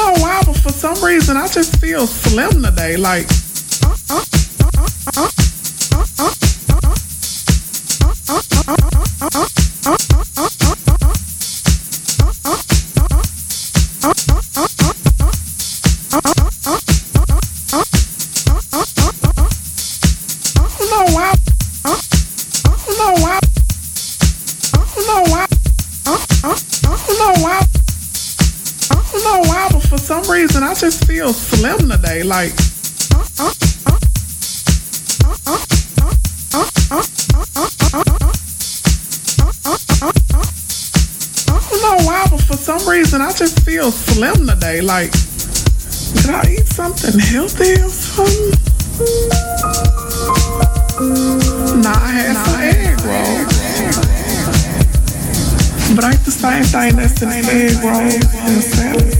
don't know why, but for some reason I just feel slim today. Like, I just feel slim today, like I don't know why, but for some reason I just feel slim today. Like, did I eat something healthy or something? Nah, I had some egg rolls. But I ate the same thing that's an egg roll and a salad.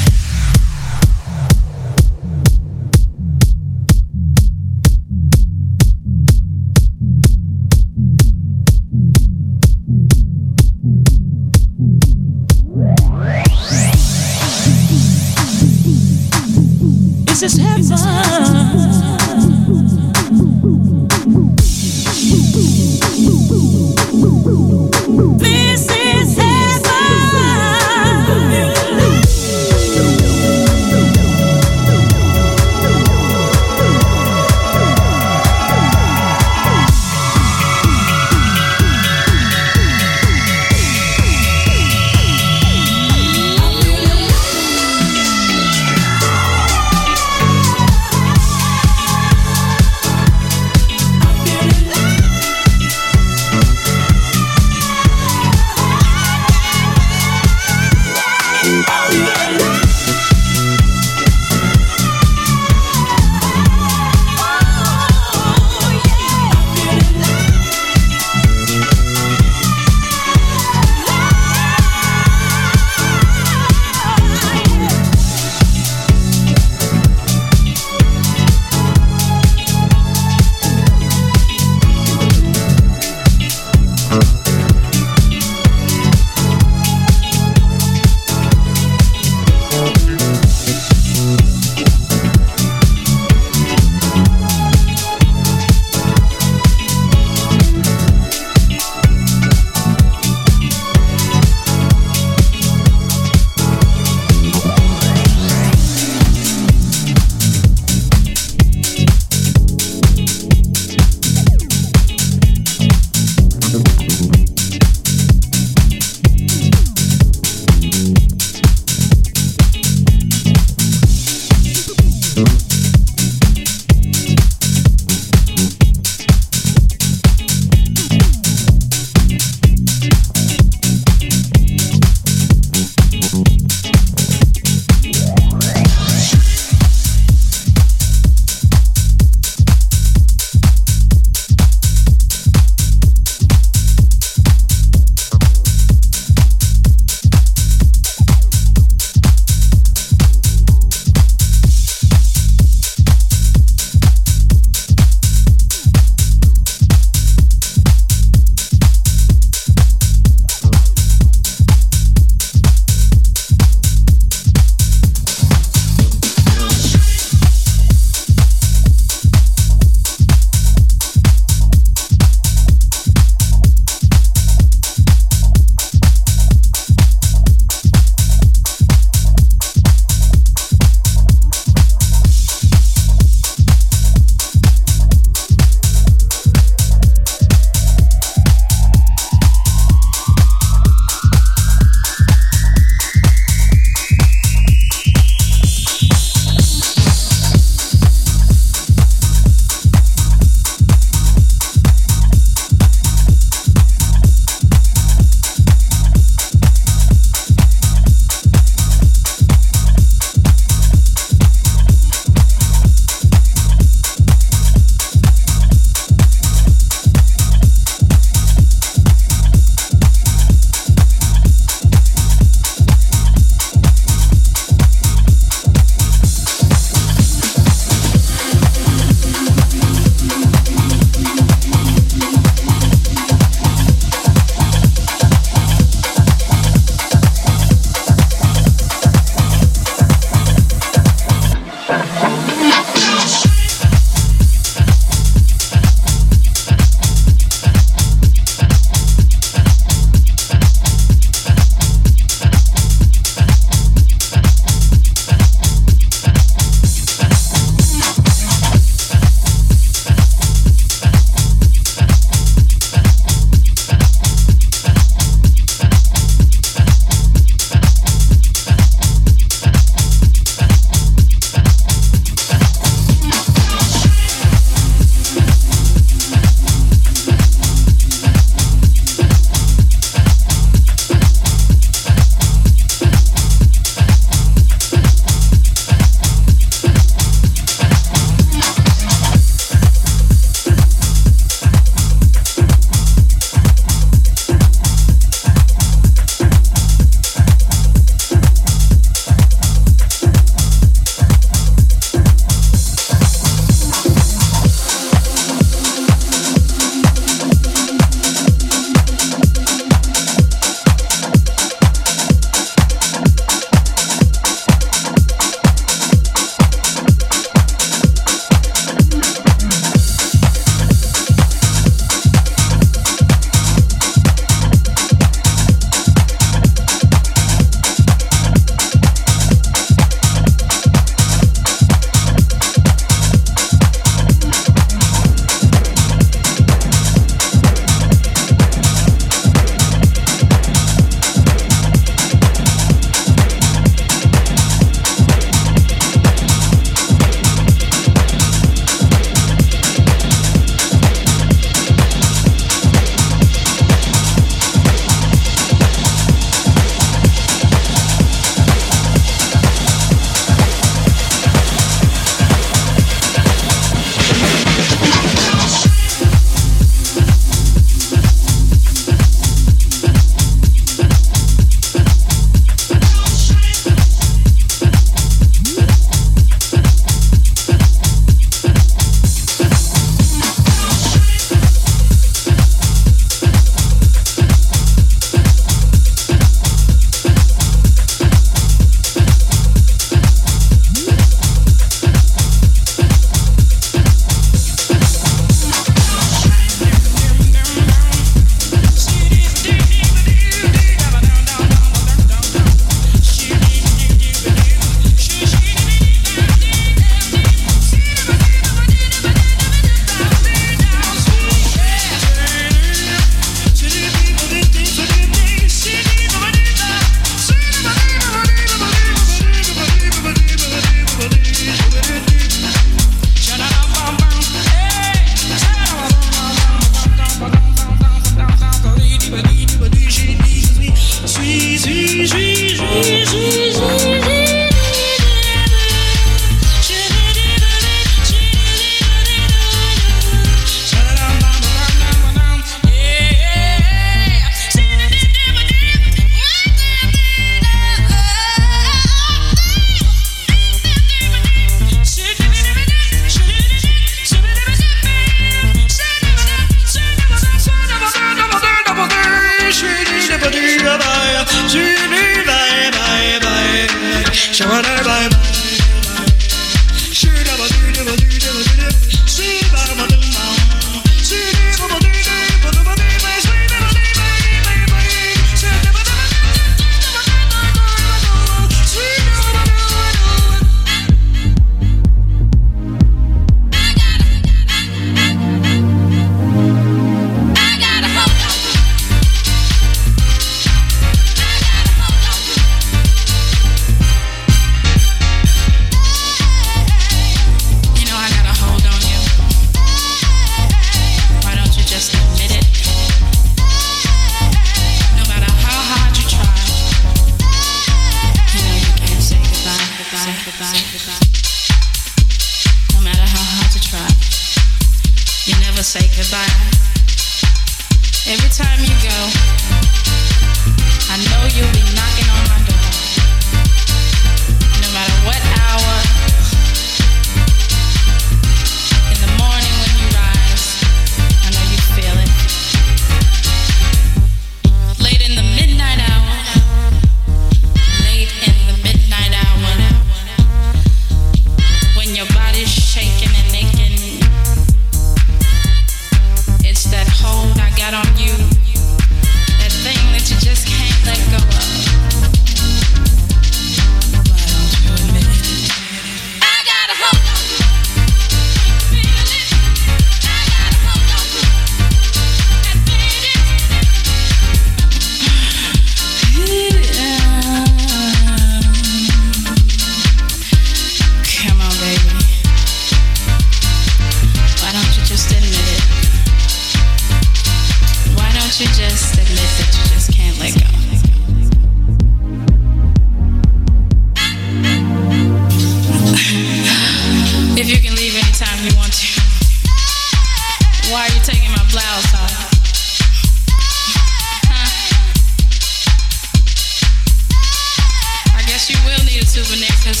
she will need a souvenir, because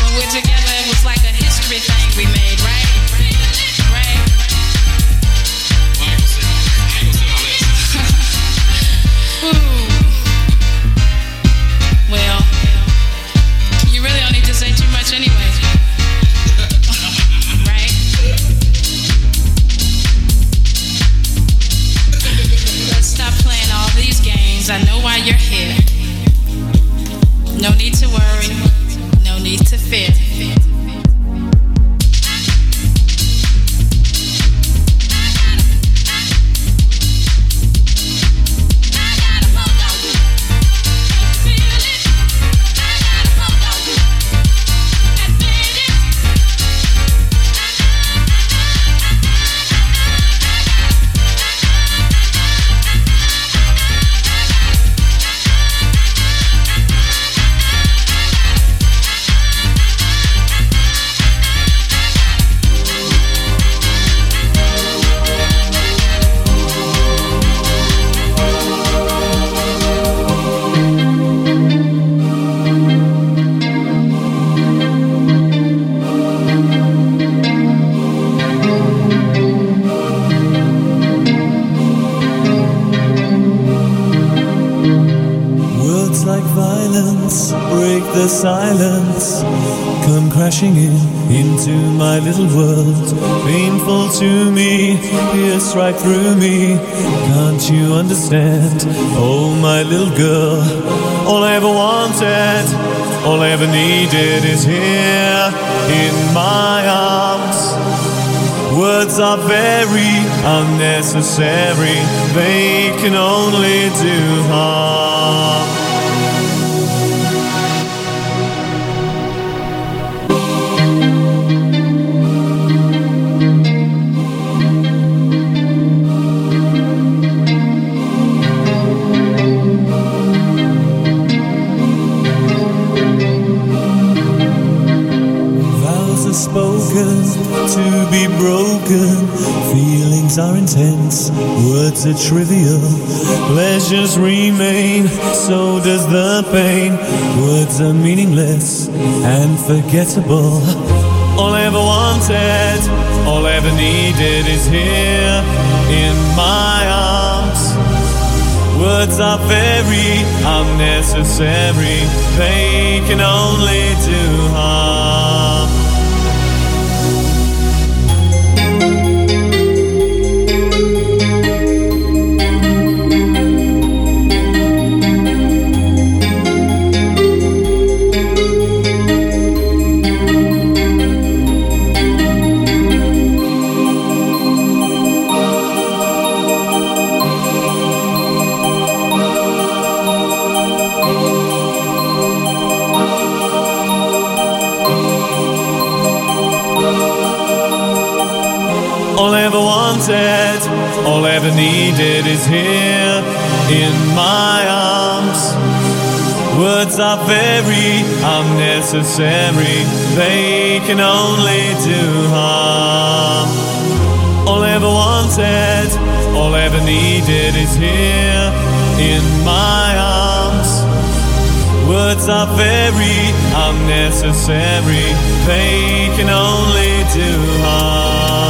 when we're together, it was like a history thing we made, right? Right? Well, you really don't need to say too much anyway. I know why you're here. No need to worry, no need to fear. Silence come crashing into my little world, painful to me, pierced right through me. Can't you understand? Oh, my little girl, all I ever wanted, all I ever needed is here in my arms. Words are very unnecessary, they can only do harm. To be broken, feelings are intense, words are trivial, pleasures remain, so does the pain. Words are meaningless and forgettable. All I ever wanted, all I ever needed is here in my arms. Words are very unnecessary, they can only do harm. All I ever needed is here in my arms. Words are very unnecessary, they can only do harm. All I ever wanted, all I ever needed is here in my arms. Words are very unnecessary, they can only do harm.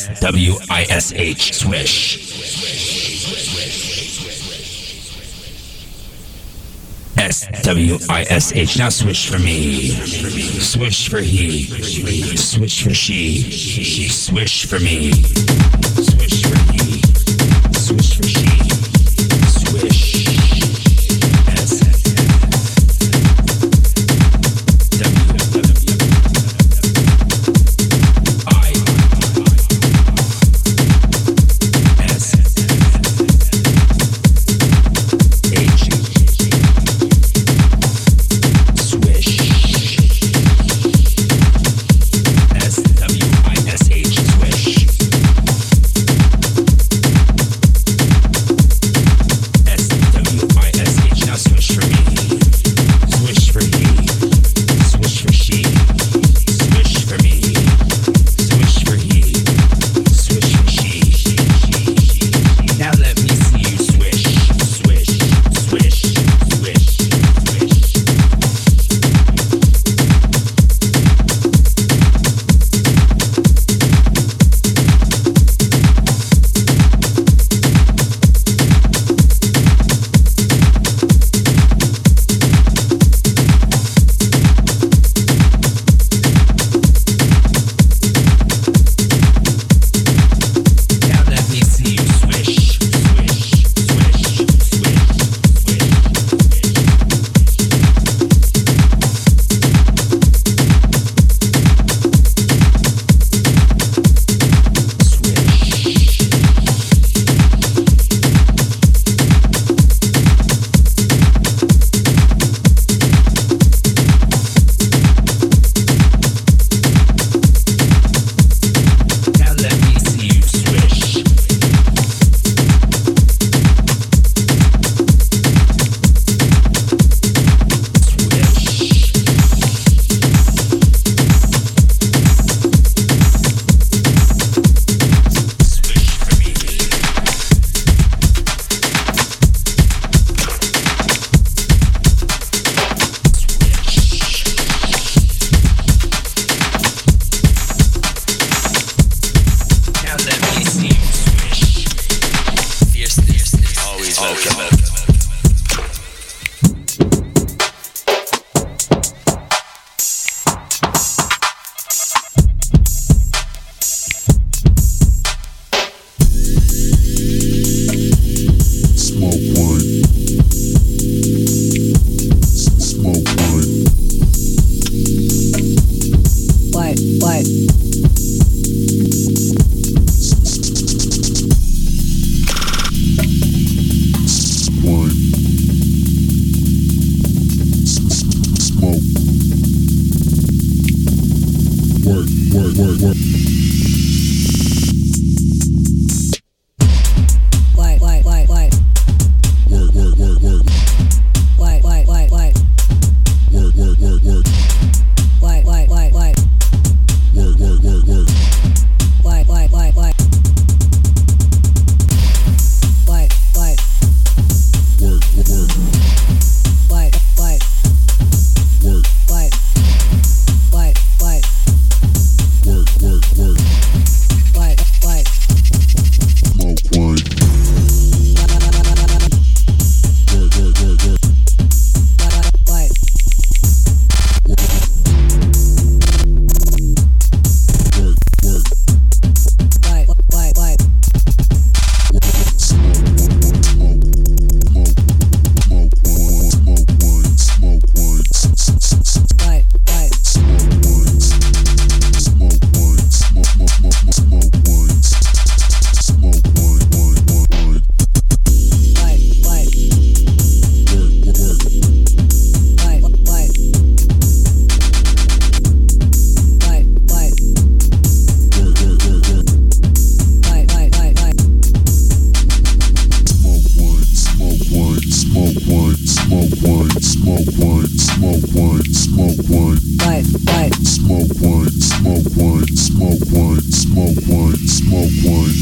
Swish. Swish. SWISH. Now swish for me. Swish for he. Swish for she. Swish for me. Swish for he. Swish for she.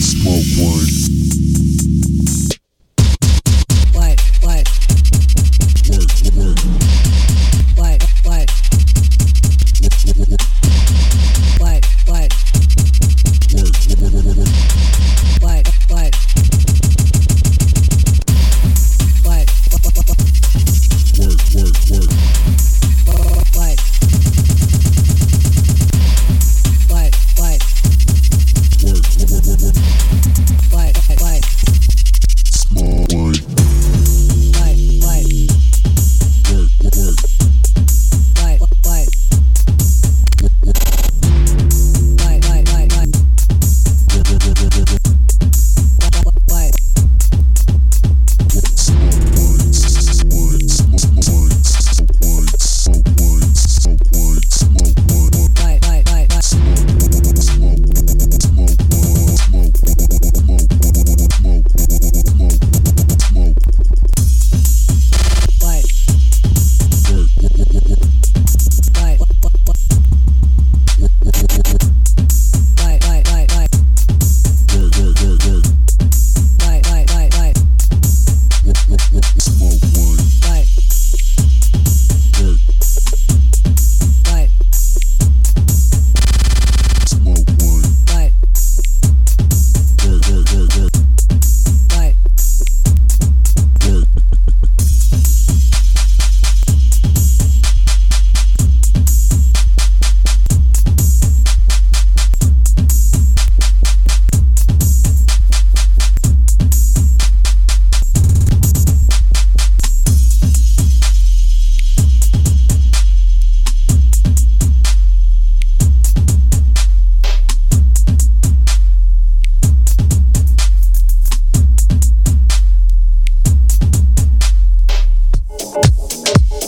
Smoke one.